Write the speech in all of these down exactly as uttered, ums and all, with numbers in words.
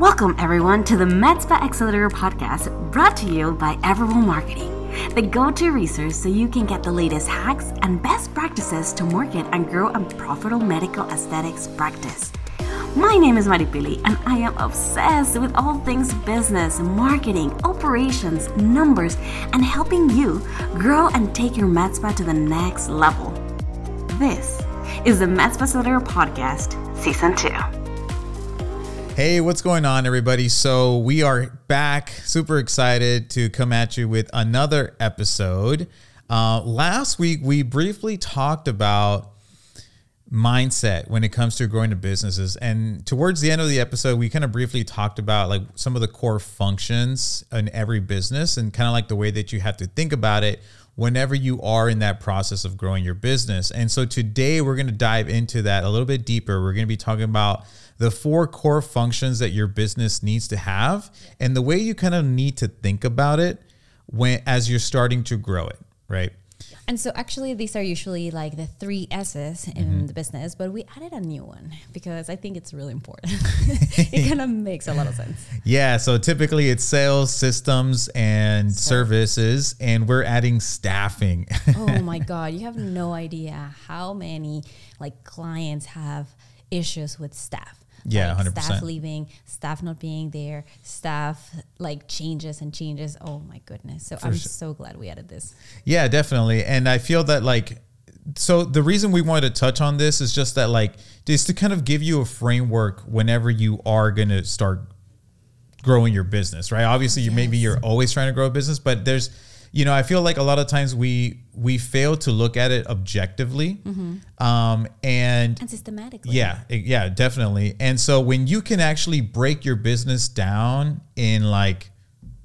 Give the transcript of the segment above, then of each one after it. Welcome everyone to the MedSpa Accelerator podcast brought to you by Everwell Marketing, the go-to resource so you can get the latest hacks and best practices to market and grow a profitable medical aesthetics practice. My name is Maripili and I am obsessed with all things business, marketing, operations, numbers, and helping you grow and take your MedSpa to the next level. This is the MedSpa Accelerator podcast, season two. Hey, what's going on, everybody? So we are back, super excited to come at you with another episode. Uh, last week, we briefly talked about mindset when it comes to growing the businesses. And towards the end of the episode, we kind of briefly talked about like some of the core functions in every business and kind of like the way that you have to think about it whenever you are in that process of growing your business. And so today we're going to dive into that a little bit deeper. We're going to be talking about the four core functions that your business needs to have and the way you kind of need to think about it when as you're starting to grow it, right? And so actually these are usually like the three S's in mm-hmm. the business, but we added a new one because I think it's really important. It kind of makes a lot of sense. Yeah. So typically it's sales, systems, and so. services, and we're adding staffing. Oh my God. You have no idea how many like clients have issues with staff. Yeah, like one hundred percent. Staff leaving, staff not being there, staff like changes and changes. Oh my goodness. So For I'm sure. so glad we added this. Yeah, definitely. And I feel that like, so the reason we wanted to touch on this is just that like, just to kind of give you a framework whenever you are going to start growing your business, right? Obviously you yes. maybe you're always trying to grow a business, but there's, you know, I feel like a lot of times we we fail to look at it objectively mm-hmm. um, and, and systematically. Yeah, yeah, definitely. And so when you can actually break your business down in like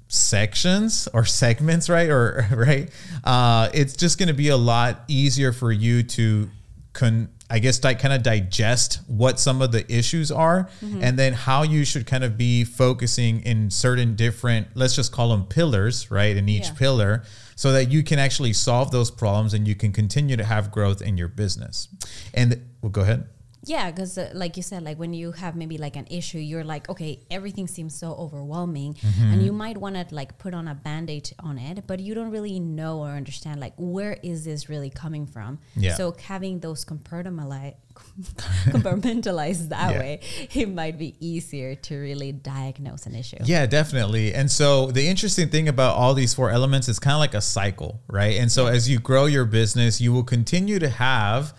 sections or segments, right? Or right, uh, it's just going to be a lot easier for you to con. I guess I kind of digest what some of the issues are mm-hmm. and then how you should kind of be focusing in certain different, let's just call them pillars, right? In each yeah. pillar so that you can actually solve those problems and you can continue to have growth in your business. And th- well, go ahead. Yeah, because uh, like you said, like when you have maybe like an issue, you're like, okay, everything seems so overwhelming mm-hmm. and you might want to like put on a Band-Aid on it, but you don't really know or understand like where is this really coming from? Yeah. So having those compartmentalized, compartmentalized that yeah. way, it might be easier to really diagnose an issue. Yeah, definitely. And so the interesting thing about all these four elements is kind of like a cycle, right? And so as you grow your business, you will continue to have...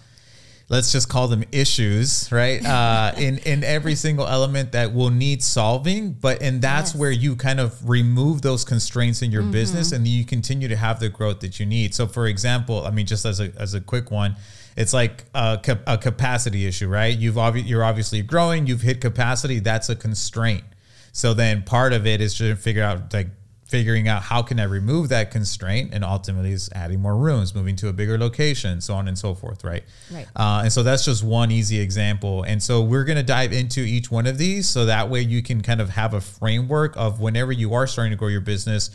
let's just call them issues, right? Uh, in, in every single element that will need solving, but, and that's yes. where you kind of remove those constraints in your mm-hmm. business and you continue to have the growth that you need. So for example, I mean, just as a, as a quick one, it's like a, cap- a capacity issue, right? You've obvi- you're obviously growing, you've hit capacity, that's a constraint. So then part of it is to figure out like, figuring out how can I remove that constraint and ultimately is adding more rooms, moving to a bigger location, so on and so forth, right? Right. Uh, and so that's just one easy example. And so we're going to dive into each one of these so that way you can kind of have a framework of whenever you are starting to grow your business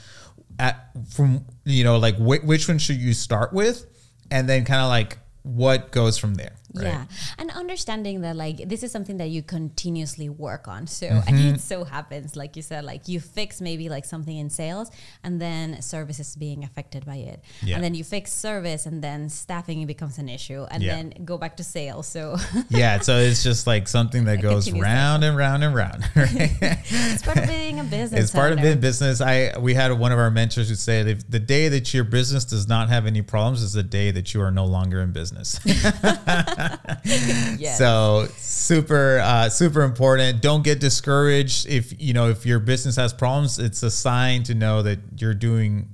at from, you know, like wh- which one should you start with and then kind of like what goes from there. Right. Yeah. And understanding that like this is something that you continuously work on. So mm-hmm. and it so happens, like you said, like you fix maybe like something in sales and then service is being affected by it. Yeah. And then you fix service and then staffing becomes an issue and yeah. then go back to sales. So yeah. So it's just like something that goes round and round and round. Right? It's part of being a business. It's part owner. of being business. I we had one of our mentors who said if the day that your business does not have any problems is the day that you are no longer in business. Yes. So super, uh, super important. Don't get discouraged. If, you know, if your business has problems, it's a sign to know that you're doing,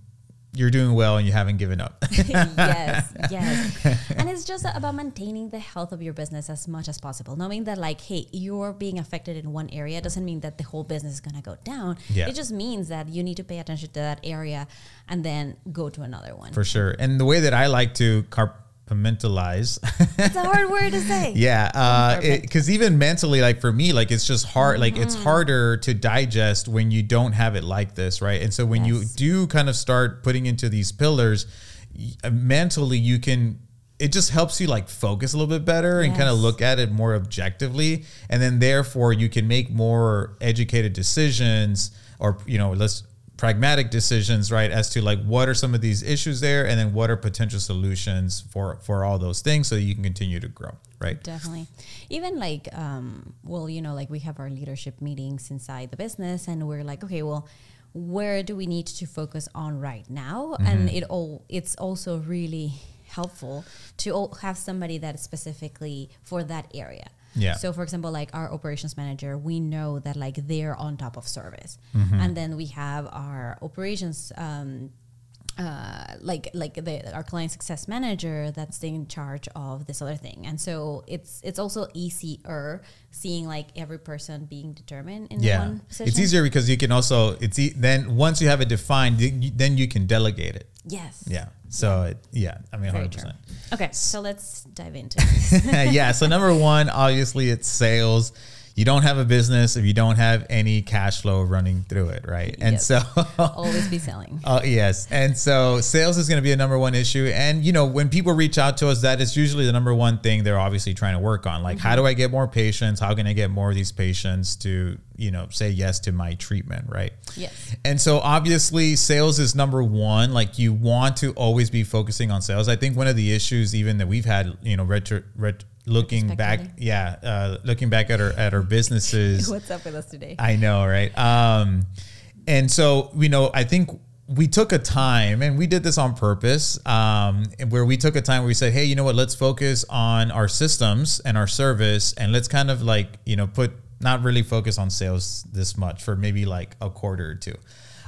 you're doing well and you haven't given up. Yes. Yes. And it's just about maintaining the health of your business as much as possible. Knowing that like, hey, you're being affected in one area doesn't mean that the whole business is going to go down. Yeah. It just means that you need to pay attention to that area and then go to another one. For sure. And the way that I like to carp, mentalize. It's a hard word to say. Yeah. Uh, because even mentally, like for me, like it's just hard, like mm-hmm. it's harder to digest when you don't have it like this. Right. And so when yes. you do kind of start putting into these pillars, mentally you can it just helps you like focus a little bit better, yes, and kind of look at it more objectively. And then therefore you can make more educated decisions, or, you know, less pragmatic decisions, right? As to like, what are some of these issues there? And then what are potential solutions for, for all those things, so that you can continue to grow, right? Definitely. Even like, um, well, you know, like we have our leadership meetings inside the business, and we're like, okay, well, where do we need to focus on right now? Mm-hmm. And it all, it's also really helpful to have somebody that is specifically for that area. Yeah. So for example, like our operations manager, we know that like they're on top of service, mm-hmm, and then we have our operations, um, uh, like like the, our client success manager that's in charge of this other thing. And so it's it's also easier seeing like every person being determined in, yeah, one position. It's easier because you can also, it's e- then once you have it defined, then you can delegate it. Yes. Yeah. So, it, yeah, I mean, one hundred percent. True. Okay, so let's dive into it. Yeah, so number one, obviously, it's sales. You don't have a business if you don't have any cash flow running through it, right? And yep. so... Always be selling. Oh, uh, yes. And so sales is going to be a number one issue. And, you know, when people reach out to us, that is usually the number one thing they're obviously trying to work on. Like, mm-hmm, how do I get more patients? How can I get more of these patients to, you know, say yes to my treatment, right? Yes. And so obviously sales is number one. Like, you want to always be focusing on sales. I think one of the issues even that we've had, you know, retro, retro, looking back, yeah, uh, looking back at our, at our businesses. What's up with us today? I know, right? Um, and so, you know, I think we took a time, and we did this on purpose, um, where we took a time where we said, hey, you know what, let's focus on our systems and our service, and let's kind of like, you know, put, not really focus on sales this much for maybe like a quarter or two.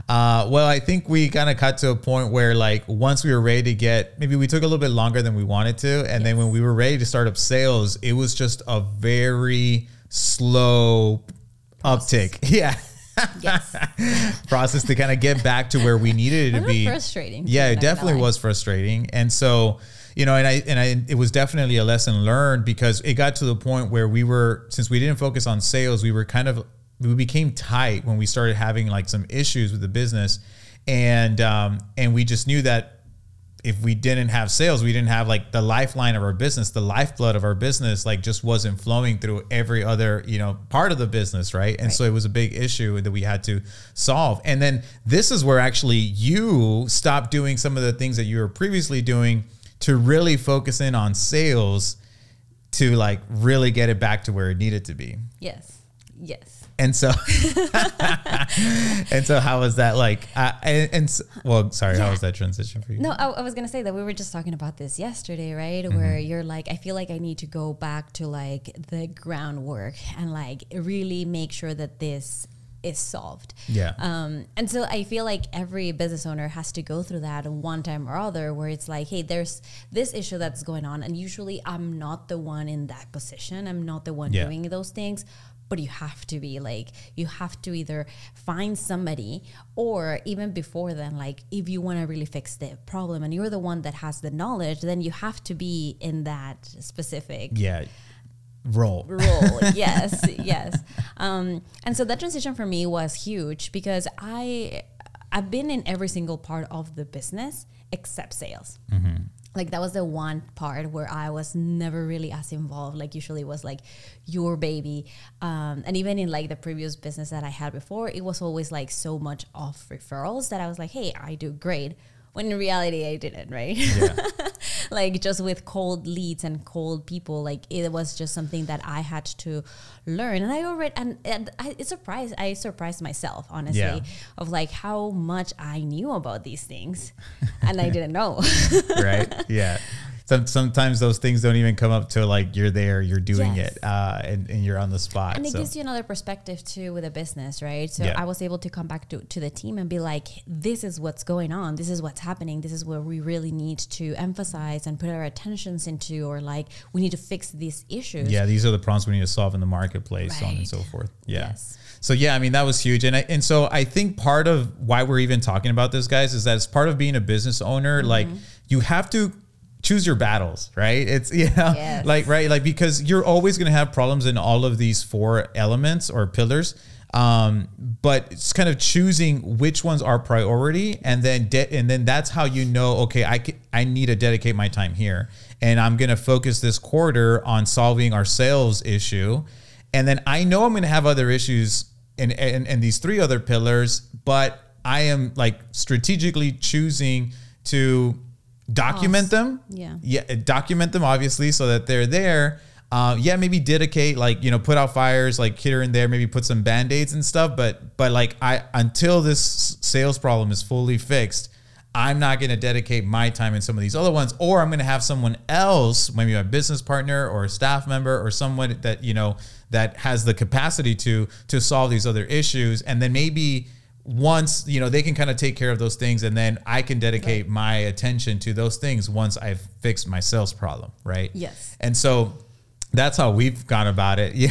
Uh, well, I think we kind of got to a point where like once we were ready to get, maybe we took a little bit longer than we wanted to. And yes, then when we were ready to start up sales, it was just a very slow process. uptick. Yeah. Yes. Process to kind of get back to where we needed it to be. Frustrating. Yeah, it definitely was frustrating. And so, you know, and I, and I, it was definitely a lesson learned, because it got to the point where we were, since we didn't focus on sales, we were kind of, we became tight when we started having like some issues with the business. And, um, and we just knew that if we didn't have sales, we didn't have like the lifeline of our business, the lifeblood of our business, like just wasn't flowing through every other, you know, part of the business. Right. And right. so it was a big issue that we had to solve. And then this is where actually you stopped doing some of the things that you were previously doing to really focus in on sales, to like really get it back to where it needed to be. Yes. Yes. And so, and so how was that like, uh, and, and so, well, sorry, yeah. how was that transition for you? No, I, I was going to say that we were just talking about this yesterday, right? Mm-hmm. Where you're like, I feel like I need to go back to like the groundwork and like really make sure that this is solved. Yeah. Um, and so I feel like every business owner has to go through that one time or other, where it's like, hey, there's this issue that's going on. And usually I'm not the one in that position. I'm not the one yeah. doing those things. But you have to be like, you have to either find somebody, or even before then, like if you want to really fix the problem and you're the one that has the knowledge, then you have to be in that specific yeah role. Role, yes, yes. Um, and so that transition for me was huge, because I, I've been in every single part of the business except sales. Mm-hmm. Like that was the one part where I was never really as involved. Like usually it was like your baby. Um, and even in like the previous business that I had before, it was always like so much off referrals that I was like, hey, I do great. When in reality, I didn't, right? Yeah. Like just with cold leads and cold people, like it was just something that I had to learn. And I already, and, and I it surprised, I surprised myself, honestly, yeah. of like how much I knew about these things and I didn't know. Right, yeah. Some, sometimes those things don't even come up till like you're there, you're doing yes. it, uh, and, and you're on the spot. And it so. gives you another perspective too with a business, right? So yeah. I was able to come back to, to the team and be like, this is what's going on. This is what's happening. This is where we really need to emphasize and put our attentions into, or like we need to fix these issues. Yeah, these are the problems we need to solve in the marketplace, right. so on and so forth. Yeah. Yes. So, yeah, I mean, that was huge. And I, and so I think part of why we're even talking about this, guys, is that it's part of being a business owner. Mm-hmm. Like you have to choose your battles, right? It's, you know, yes. like, right. Like, because you're always going to have problems in all of these four elements or pillars. Um, but it's kind of choosing which ones are priority, and then de- and then that's how you know, okay, I c- I need to dedicate my time here, and I'm going to focus this quarter on solving our sales issue, and then I know I'm going to have other issues in, in in these three other pillars, but I am like strategically choosing to document awesome. them, yeah, yeah, document them obviously so that they're there. Uh, yeah, maybe dedicate, like, you know, put out fires, like here and there, maybe put some Band-Aids and stuff. But but like I until this sales problem is fully fixed, I'm not going to dedicate my time in some of these other ones, or I'm going to have someone else, maybe a business partner or a staff member or someone that, you know, that has the capacity to to solve these other issues. And then maybe once, you know, they can kind of take care of those things, and then I can dedicate right. my attention to those things once I've fixed my sales problem. Right. Yes. And so that's how we've gone about it. Yeah.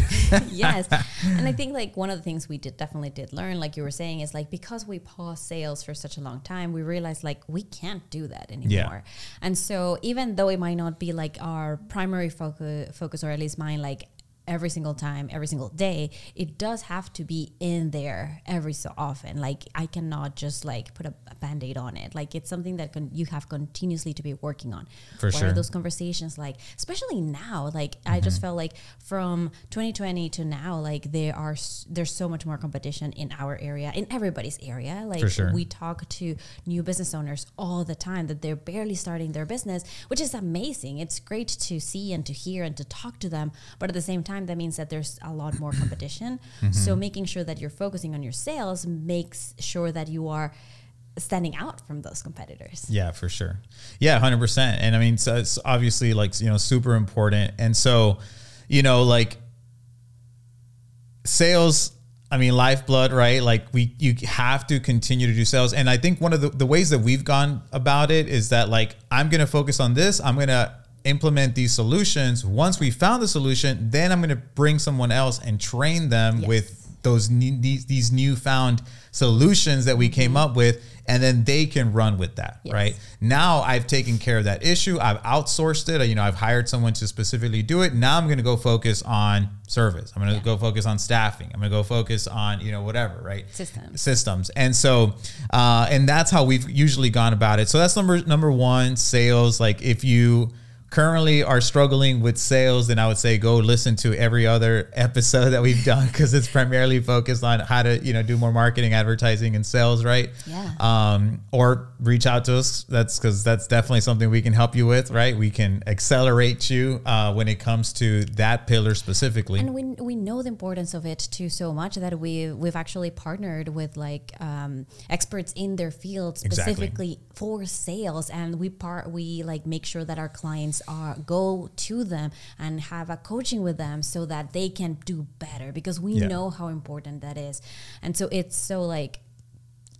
Yes. And I think like one of the things we did definitely did learn, like you were saying, is like because we paused sales for such a long time, we realized like we can't do that anymore. Yeah. And so even though it might not be like our primary focus, focus or at least mine, like every single time, every single day, it does have to be in there every so often. Like I cannot just like put a, a Band-Aid on it. Like it's something that con- you have continuously to be working on. For what sure. are those conversations like, especially now, like mm-hmm. I just felt like from twenty twenty to now, like there are, s- there's so much more competition in our area, in everybody's area. Like sure. we talk to new business owners all the time that they're barely starting their business, which is amazing. It's great to see and to hear and to talk to them. But at the same time, that means that there's a lot more competition. Mm-hmm. So making sure that you're focusing on your sales makes sure that you are standing out from those competitors. Yeah, for sure. Yeah, one hundred percent. And I mean, so it's obviously like, you know, super important. And so, you know, like sales, I mean, lifeblood, right? Like we, you have to continue to do sales. And I think one of the, the ways that we've gone about it is that like, I'm going to focus on this. I'm going to implement these solutions. Once we found the solution, then I'm going to bring someone else and train them yes. with those new, these, these newfound solutions that we came mm-hmm. up with, and then they can run with that. Yes. Right now, I've taken care of that issue. I've outsourced it. You know, I've hired someone to specifically do it. Now I'm going to go focus on service. I'm going to yeah. go focus on staffing. I'm going to go focus on, you know, whatever. Right. Systems. Systems. And so, uh, and that's how we've usually gone about it. So that's number number one, sales. Like if you currently are struggling with sales, then I would say go listen to every other episode that we've done, because it's primarily focused on how to, you know, do more marketing, advertising, and sales, right? Yeah. Um, or reach out to us. That's because that's definitely something we can help you with, right? We can accelerate you uh, when it comes to that pillar specifically. And we we know the importance of it too so much that we we've actually partnered with like um, experts in their field specifically exactly. for sales, and we part we like make sure that our clients are go to them and have a coaching with them so that they can do better, because we yeah. know how important that is. And so it's so like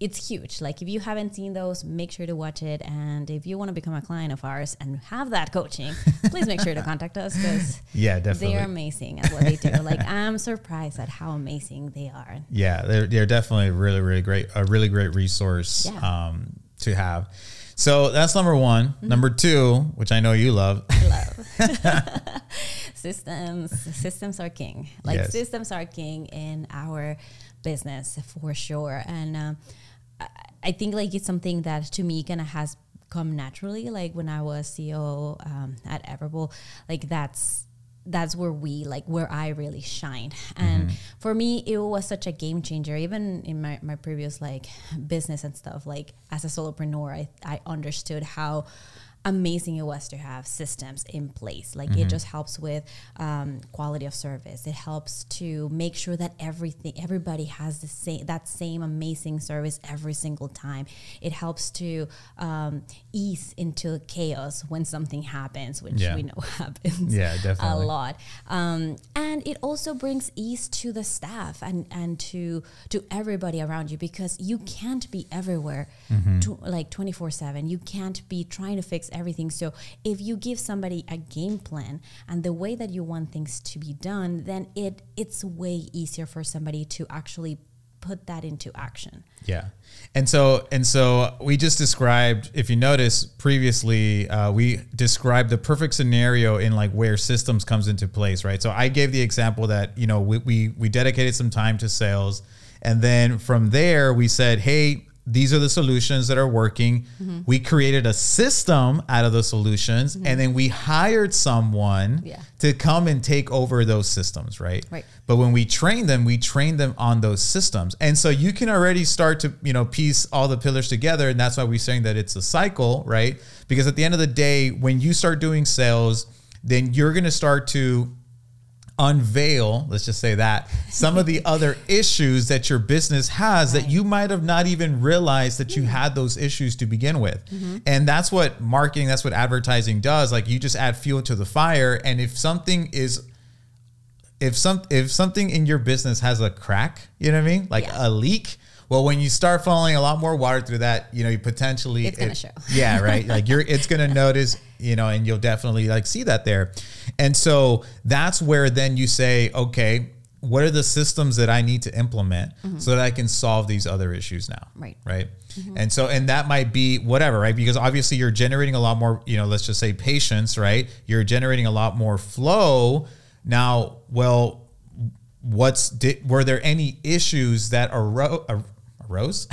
it's huge. Like if you haven't seen those, make sure to watch it. And if you want to become a client of ours and have that coaching, please make sure to contact us, because yeah, definitely. They're amazing at what they do. Like I'm surprised at how amazing they are. Yeah, they're, they're definitely really, really great, a really great resource yeah. um, to have. So that's number one. Mm-hmm. Number two, which I know you love. I love. systems. Systems are king. Like yes. systems are king in our business for sure. And um, I think like it's something that to me kind of has come naturally. Like when I was C E O um, at Everbull, like that's that's where we like where I really shined. And mm-hmm. for me, it was such a game changer, even in my, my previous like business and stuff. Like as a solopreneur, I, I understood how amazing it was to have systems in place. Like mm-hmm. it just helps with um, quality of service. It helps to make sure that everything, everybody has the same, that same amazing service every single time. It helps to um, ease into chaos when something happens, which yeah. we know happens yeah, definitely. a lot. Um, and it also brings ease to the staff and, and to, to everybody around you, because you can't be everywhere mm-hmm. to, like twenty-four seven. You can't be trying to fix everything. So if you give somebody a game plan and the way that you want things to be done, then it it's way easier for somebody to actually put that into action. Yeah. And so, and so we just described, if you notice previously, uh, we described the perfect scenario in like where systems comes into place, right? So I gave the example that, you know, we, we, we dedicated some time to sales. And then from there we said, hey, these are the solutions that are working. Mm-hmm. We created a system out of the solutions, mm-hmm. and then we hired someone yeah. to come and take over those systems, right? Right. But when we train them, we train them on those systems. And so you can already start to, you know, piece all the pillars together. And that's why we're saying that it's a cycle, right? Because at the end of the day, when you start doing sales, then you're going to start to unveil, let's just say that, some of the other issues that your business has right. that you might have not even realized that you had those issues to begin with. Mm-hmm. And that's what marketing, that's what advertising does. Like you just add fuel to the fire. And if something is, if some, if something in your business has a crack, you know what I mean? Like yeah. a leak. Well, when you start following a lot more water through that, you know, you potentially, it's going to it, show. Yeah. Right. Like you're, it's going to notice, you know, and you'll definitely like see that there. And so that's where then you say, okay, what are the systems that I need to implement mm-hmm. so that I can solve these other issues now? Right. Right. Mm-hmm. And so, and that might be whatever, right? Because obviously you're generating a lot more, you know, let's just say patience, right? You're generating a lot more flow now. Well, what's, did, were there any issues that arose? Rose,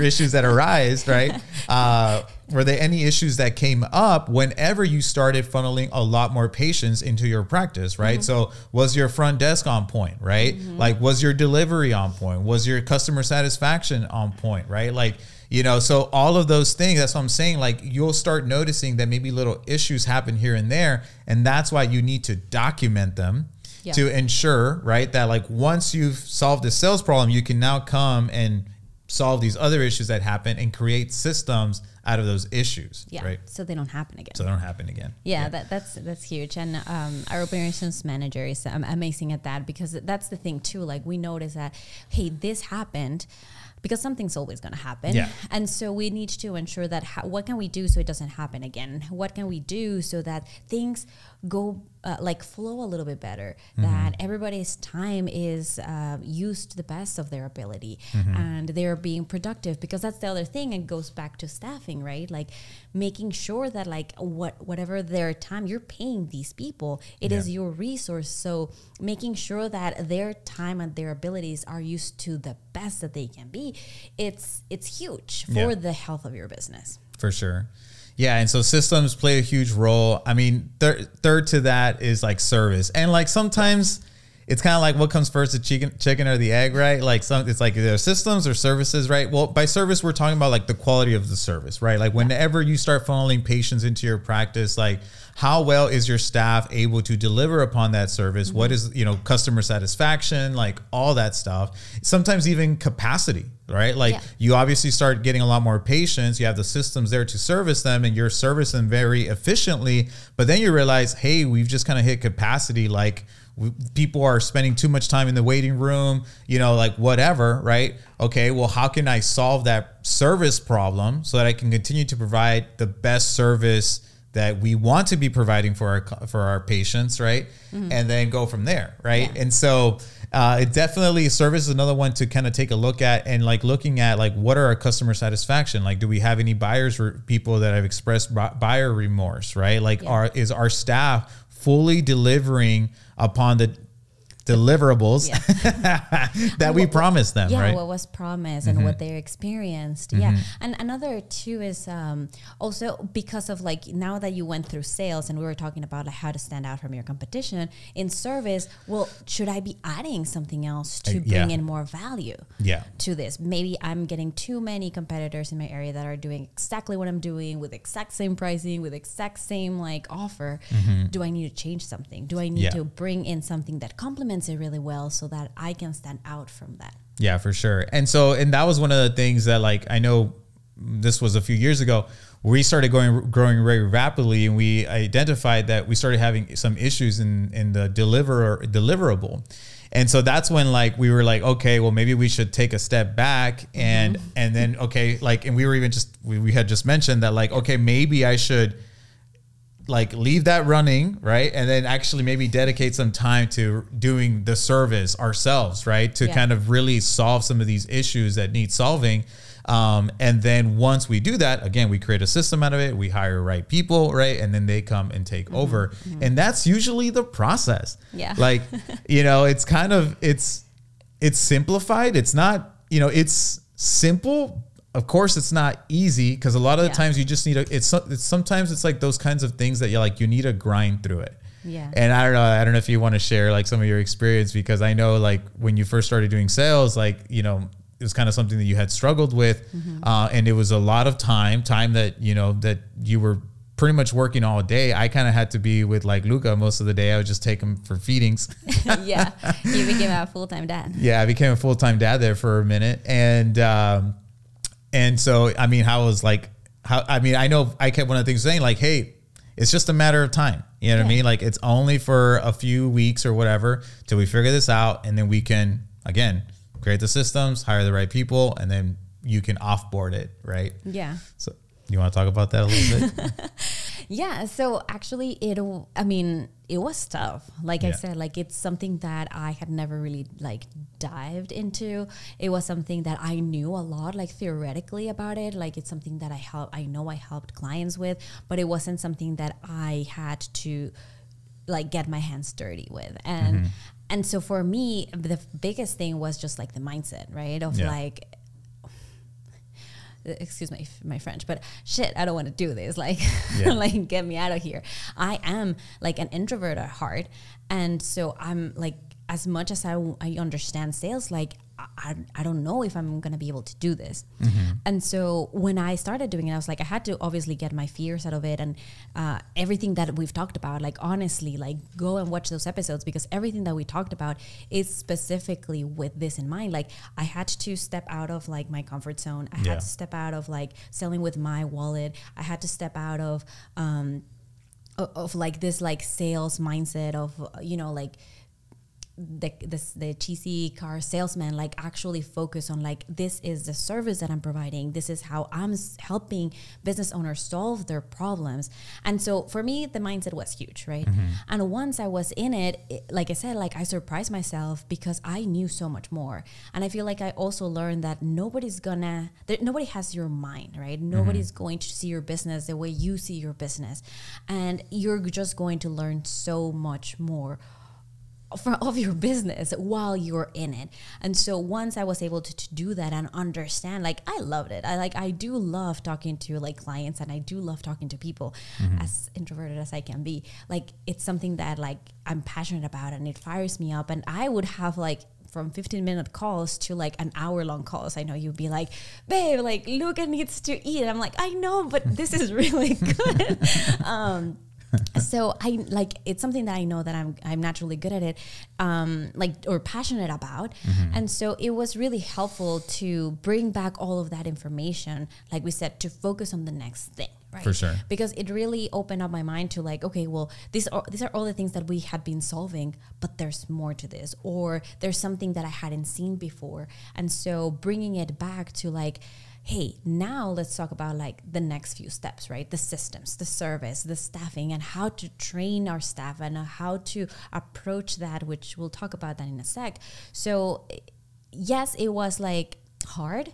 issues that arise, right? Uh, were there any issues that came up whenever you started funneling a lot more patients into your practice, right? Mm-hmm. So was your front desk on point, right? Mm-hmm. Like, was your delivery on point? Was your customer satisfaction on point, right? Like, you know, so all of those things, that's what I'm saying. Like you'll start noticing that maybe little issues happen here and there. And that's why you need to document them. Yeah. To ensure, right, that like once you've solved the sales problem, you can now come and solve these other issues that happen and create systems out of those issues, yeah. right? So they don't happen again. So they don't happen again. Yeah, yeah. That, that's that's huge. And um, our operations manager is um, amazing at that, because that's the thing too. Like we notice that, hey, this happened. Because something's always going to happen. Yeah. And so we need to ensure that ha- what can we do so it doesn't happen again? What can we do so that things go uh, like flow a little bit better, mm-hmm. that everybody's time is uh, used to the best of their ability mm-hmm. and they're being productive? Because that's the other thing. It goes back to staffing, right? Like making sure that like what whatever their time, you're paying these people, it yeah. is your resource. So making sure that their time and their abilities are used to the best that they can be. It's it's huge for yeah. the health of your business. For sure. Yeah. And so systems play a huge role. I mean, thir- third to that is like service. And like sometimes it's kind of like what comes first, the chicken chicken or the egg, right? Like some, it's like either systems or services, right? Well, by service, we're talking about like the quality of the service, right? Like whenever you start funneling patients into your practice, like how well is your staff able to deliver upon that service? Mm-hmm. What is, you know, customer satisfaction, like all that stuff, sometimes even capacity, right? Like yeah. you obviously start getting a lot more patients. You have the systems there to service them and you're servicing them very efficiently. But then you realize, hey, we've just kind of hit capacity. Like, people are spending too much time in the waiting room, you know, like whatever, right? Okay, well, how can I solve that service problem so that I can continue to provide the best service that we want to be providing for our for our patients, right? Mm-hmm. And then go from there, right? Yeah. And so uh, it definitely, service is another one to kind of take a look at, and like looking at like what are our customer satisfaction? Like, do we have any buyers or people that have expressed buyer remorse, right? Like, yeah. our, is our staff fully delivering upon the deliverables yeah. that we what, promised them, yeah, right? Yeah, what was promised mm-hmm. and what they experienced. Mm-hmm. Yeah. And another too is um, also because of like, now that you went through sales and we were talking about how to stand out from your competition in service, well, should I be adding something else to bring yeah. in more value yeah. to this? Maybe I'm getting too many competitors in my area that are doing exactly what I'm doing with exact same pricing, with exact same like offer. Mm-hmm. Do I need to change something? Do I need yeah. to bring in something that complements it really well so that I can stand out from that? Yeah, for sure. And so, and that was one of the things that like, I know this was a few years ago, we started going, growing very rapidly, and we identified that we started having some issues in, in the deliver deliverable. And so that's when like, we were like, okay, well maybe we should take a step back and, mm-hmm. and then, okay, like, and we were even just, we, we had just mentioned that like, okay, maybe I should like leave that running, right? And then actually maybe dedicate some time to doing the service ourselves, right? To yeah. kind of really solve some of these issues that need solving. Um, and then once we do that, again, we create a system out of it. We hire right people, right? And then they come and take mm-hmm. over. Mm-hmm. And that's usually the process. Yeah. Like, you know, it's kind of, it's, it's simplified. It's not, you know, it's simple. Of course, it's not easy because a lot of the yeah. times you just need a, it's, it's sometimes it's like those kinds of things that you're like, you need to grind through it. Yeah. And I don't know, I don't know if you want to share like some of your experience, because I know like when you first started doing sales, like, you know, it was kind of something that you had struggled with. Mm-hmm. Uh, and it was a lot of time, time that, you know, that you were pretty much working all day. I kind of had to be with like Luca most of the day. I would just take him for feedings. Yeah. You became a full-time dad. Yeah. I became a full-time dad there for a minute. And, um, and so, I mean, how was like, how, I mean, I know I kept one of the things saying like, hey, it's just a matter of time. You know yeah. what I mean? Like it's only for a few weeks or whatever till we figure this out. And then we can, again, create the systems, hire the right people, and then you can offboard it, right? Yeah. So you want to talk about that a little bit? Yeah. So actually, it, I mean, it was tough. Like yeah. I said, like it's something that I had never really like dived into. It was something that I knew a lot, like theoretically about it. Like it's something that I help. I know I helped clients with, but it wasn't something that I had to like get my hands dirty with. And mm-hmm. And so for me, the biggest thing was just like the mindset, right? Of yeah. like, excuse my my French, but shit, I don't want to do this. Like, yeah. like get me out of here. I am like an introvert at heart. And so I'm like, as much as I, I understand sales, like I, I don't know if I'm going to be able to do this. Mm-hmm. And so when I started doing it, I was like, I had to obviously get my fears out of it. And uh, everything that we've talked about, like, honestly, like go and watch those episodes, because everything that we talked about is specifically with this in mind. Like I had to step out of like my comfort zone. I yeah. had to step out of like selling with my wallet. I had to step out of, um, of, of like this like sales mindset of, you know, like, The, the the cheesy car salesman, like actually focus on like, this is the service that I'm providing. This is how I'm s- helping business owners solve their problems. And so for me, the mindset was huge, right? Mm-hmm. And once I was in it, it, like I said, like I surprised myself because I knew so much more. And I feel like I also learned that nobody's gonna, that nobody has your mind, right? Nobody's mm-hmm. going to see your business the way you see your business. And you're just going to learn so much more of your business while you're in it. And so once I was able to, to do that and understand, like I loved it. I like I do love talking to like clients, and I do love talking to people, mm-hmm. as introverted as I can be. Like it's something that like I'm passionate about, and it fires me up. And I would have like from fifteen minute calls to like an hour long calls. I know you'd be like, babe, like Luca needs to eat. And I'm like, I know, but this is really good. um So I like, it's something that I know that I'm, I'm naturally good at it, um, like, or passionate about. Mm-hmm. And so it was really helpful to bring back all of that information. Like we said, to focus on the next thing. Right. For sure. Because it really opened up my mind to like, okay, well, these are, these are all the things that we had been solving, but there's more to this, or there's something that I hadn't seen before. And so bringing it back to like, hey, now let's talk about like the next few steps, right? The systems, the service, the staffing, and how to train our staff, and how to approach that, which we'll talk about that in a sec. So yes, it was like hard,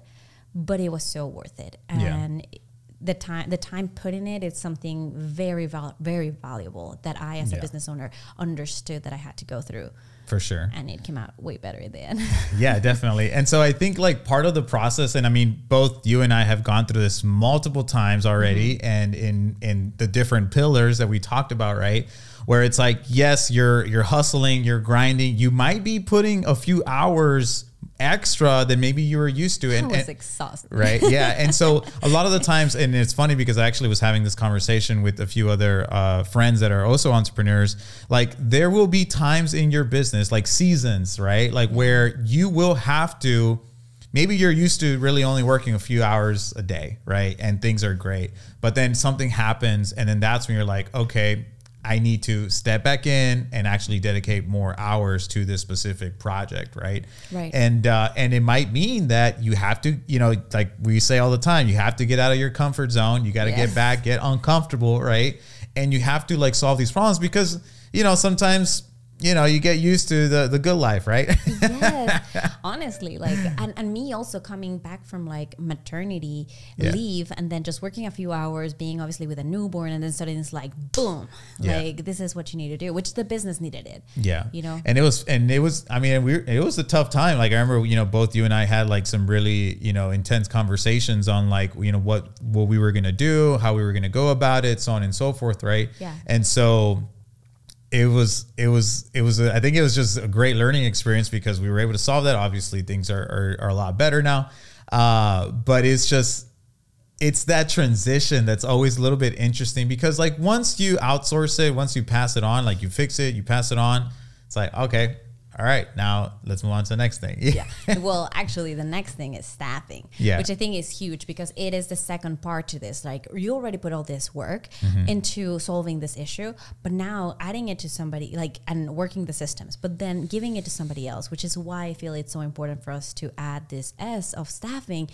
but it was so worth it. And yeah. the time, the time put in it, it's something very, val- very valuable that I, as yeah. a business owner, understood that I had to go through. For sure. And it came out way better in the end. Yeah, definitely. And so I think like part of the process, and I mean, both you and I have gone through this multiple times already, mm-hmm. and in, in the different pillars that we talked about, right? Where it's like, yes, you're, you're hustling, you're grinding, you might be putting a few hours extra than maybe you were used to. And I was and, exhausted. Right. Yeah. And so a lot of the times, and it's funny because I actually was having this conversation with a few other uh, friends that are also entrepreneurs, like there will be times in your business, like seasons, right? Like where you will have to, maybe you're used to really only working a few hours a day. Right. And things are great, but then something happens. And then that's when you're like, okay, I need to step back in and actually dedicate more hours to this specific project, right? Right. And uh, and it might mean that you have to, you know, like we say all the time, you have to get out of your comfort zone. You got to yes. get back, get uncomfortable, right? and you have to like solve these problems because, you know, sometimes, you know, you get used to the, the good life, right? Yes, honestly, like, and, and me also coming back from like maternity yeah. leave and then just working a few hours, being obviously with a newborn, and then suddenly it's like, boom, yeah. like this is what you need to do, which the business needed it. Yeah. You know, and it was, and it was, I mean, we were, it was a tough time. Like I remember, you know, both you and I had like some really, you know, intense conversations on like, you know, what, what we were going to do, how we were going to go about it, so on and so forth. Right. Yeah. And so It was, it was, it was, a, I think it was just a great learning experience because we were able to solve that. Obviously things are, are, are a lot better now. Uh, but it's just, it's that transition that's always a little bit interesting because like once you outsource it, once you pass it on, like you fix it, you pass it on, it's like, okay, all right, now let's move on to the next thing. Yeah. Well, actually, the next thing is staffing, yeah. which I think is huge because it is the second part to this. Like you already put all this work mm-hmm. into solving this issue, but now adding it to somebody like and working the systems, but then giving it to somebody else, which is why I feel it's so important for us to add this S of staffing,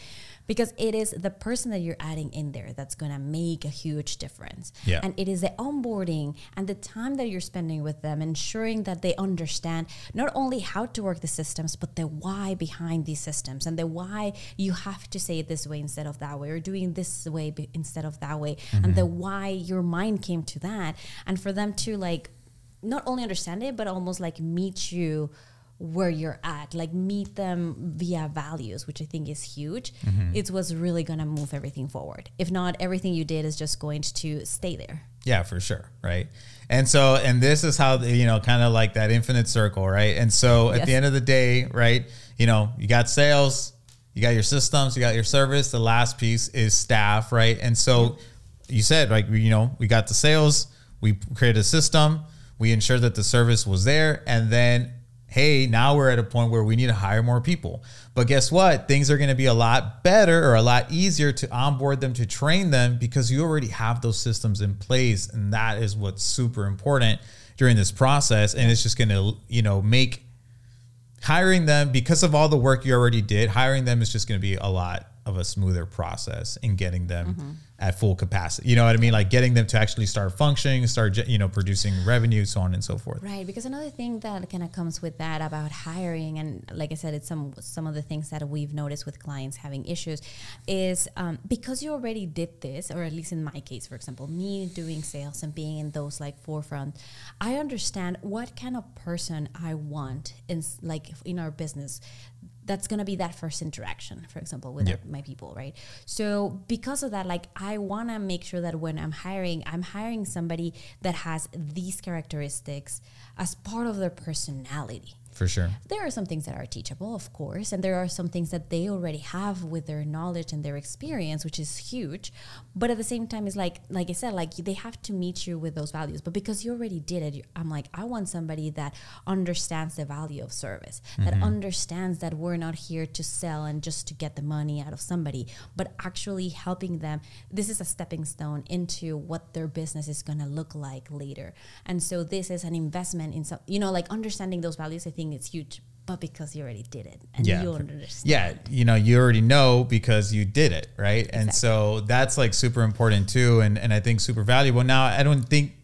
because it is the person that you're adding in there that's going to make a huge difference. Yeah. And it is the onboarding and the time that you're spending with them, ensuring that they understand not only how to work the systems, but the why behind these systems and the why you have to say it this way instead of that way, or doing this way be- instead of that way, mm-hmm. and the why your mind came to that. And for them to like not only understand it, but almost like meet you where you're at, like meet them via values, which I think is huge. Mm-hmm. It was really going to move everything forward. If not, everything you did is just going to stay there. Yeah, for sure. Right. And so, and this is how, you know, kind of like that infinite circle. Right. And so at yes. the end of the day, right, you know, you got sales, you got your systems, you got your service. The last piece is staff. Right. And so you said, like, you know, we got the sales, we created a system, we ensured that the service was there. And then, hey, now we're at a point where we need to hire more people. But guess what? Things are going to be a lot better or a lot easier to onboard them, to train them, because you already have those systems in place. And that is what's super important during this process. And it's just going to, you know, make hiring them, because of all the work you already did, hiring them is just going to be a lot of a smoother process in getting them mm-hmm. at full capacity. You know what I mean? Like getting them to actually start functioning, start, you know, producing revenue, so on and so forth. Right. Because another thing that kind of comes with that about hiring, and like I said, it's some, some of the things that we've noticed with clients having issues is um, because you already did this, or at least in my case, for example, me doing sales and being in those like forefront, I understand what kind of person I want in like in our business. That's going to be that first interaction, for example, with yep. my people, right? So because of that, like I want to make sure that when I'm hiring, I'm hiring somebody that has these characteristics as part of their personality. For sure. There are some things that are teachable, of course, and there are some things that they already have with their knowledge and their experience, which is huge. But at the same time, it's like, like I said, like they have to meet you with those values. But because you already did it, you, I'm like, I want somebody that understands the value of service, mm-hmm. that understands that we're not here to sell and just to get the money out of somebody, but actually helping them. This is a stepping stone into what their business is going to look like later. And so this is an investment in some, you know, like understanding those values, I think it's huge, but because you already did it and yeah. you understand. Yeah, you know, you already know because you did it, right? Exactly. And so that's like super important too, and and I think super valuable. Now, I don't think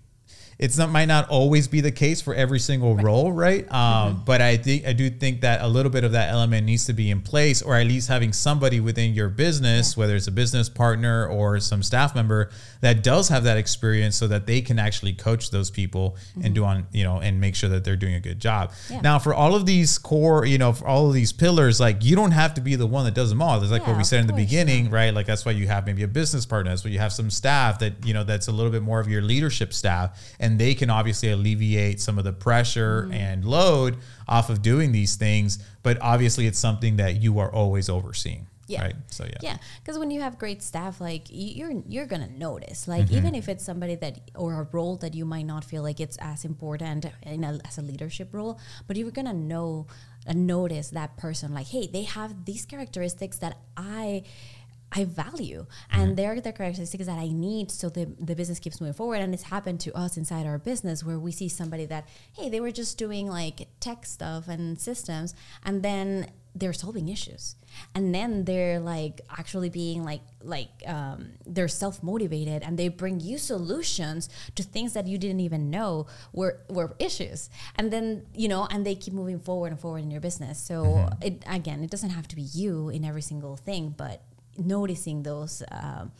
it's not might not always be the case for every single right. role, right? Um, mm-hmm. But I think I do think that a little bit of that element needs to be in place, or at least having somebody within your business, yeah. whether it's a business partner or some staff member that does have that experience, so that they can actually coach those people mm-hmm. and do on, you know, and make sure that they're doing a good job. Yeah. Now, for all of these core, you know, for all of these pillars, like you don't have to be the one that does them all. That's like yeah, what we said in the course, beginning, yeah. right? Like that's why you have maybe a business partner. That's why you have some staff that, you know, that's a little bit more of your leadership staff. And And they can obviously alleviate some of the pressure mm-hmm. and load off of doing these things. But obviously, it's something that you are always overseeing. Yeah. Right. So yeah. Yeah, because when you have great staff, like you're you're gonna notice, like mm-hmm. even if it's somebody that or a role that you might not feel like it's as important in a, as a leadership role, but you're gonna know and notice that person, like, hey, they have these characteristics that I. I value and mm-hmm. they're the characteristics that I need. So the, the business keeps moving forward. And it's happened to us inside our business where we see somebody that, hey, they were just doing like tech stuff and systems. And then they're solving issues, and then they're like actually being like like um, they're self-motivated, and they bring you solutions to things that you didn't even know were were issues, and then you know, and they keep moving forward and forward in your business. So mm-hmm. it again, it doesn't have to be you in every single thing, but noticing those um,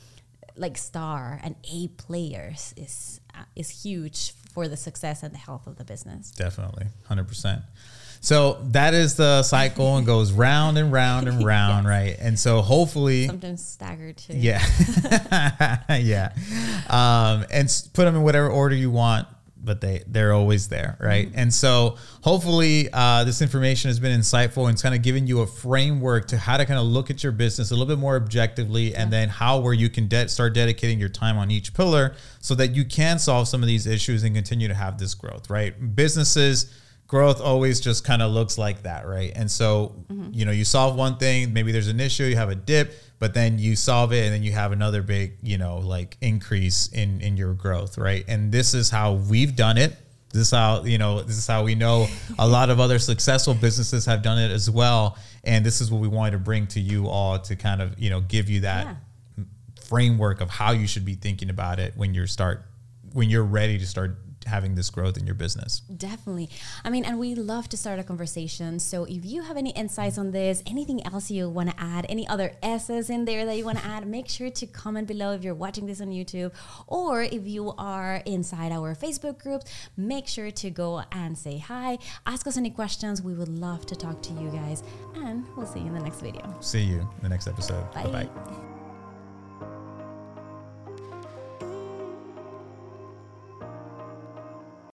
like star and A players is uh, is huge for the success and the health of the business. Definitely, one hundred percent. So that is the cycle, and goes round and round and round, yes. Right? And so hopefully... Sometimes staggered too. Yeah. Yeah. Um, and put them in whatever order you want, but they, they're always there, right? Mm-hmm. And so hopefully uh, this information has been insightful, and it's kind of giving you a framework to how to kind of look at your business a little bit more objectively, yeah. and then how where you can de- start dedicating your time on each pillar so that you can solve some of these issues and continue to have this growth, right? Businesses... Growth always just kind of looks like that, right? And so, mm-hmm. you know, you solve one thing, maybe there's an issue, you have a dip, but then you solve it and then you have another big, you know, like increase in, in your growth, right? And this is how we've done it. This is how, you know, this is how we know a lot of other successful businesses have done it as well. And this is what we wanted to bring to you all to kind of, you know, give you that yeah. framework of how you should be thinking about it when you're start, when you're ready to start having this growth in your business. Definitely. I mean, and we love to start a conversation. So if you have any insights on this, anything else you want to add, any other S's in there that you want to add, make sure to comment below if you're watching this on YouTube, or if you are inside our Facebook group, make sure to go and say hi, ask us any questions. We would love to talk to you guys, and we'll see you in the next video. See you in the next episode. Bye-bye.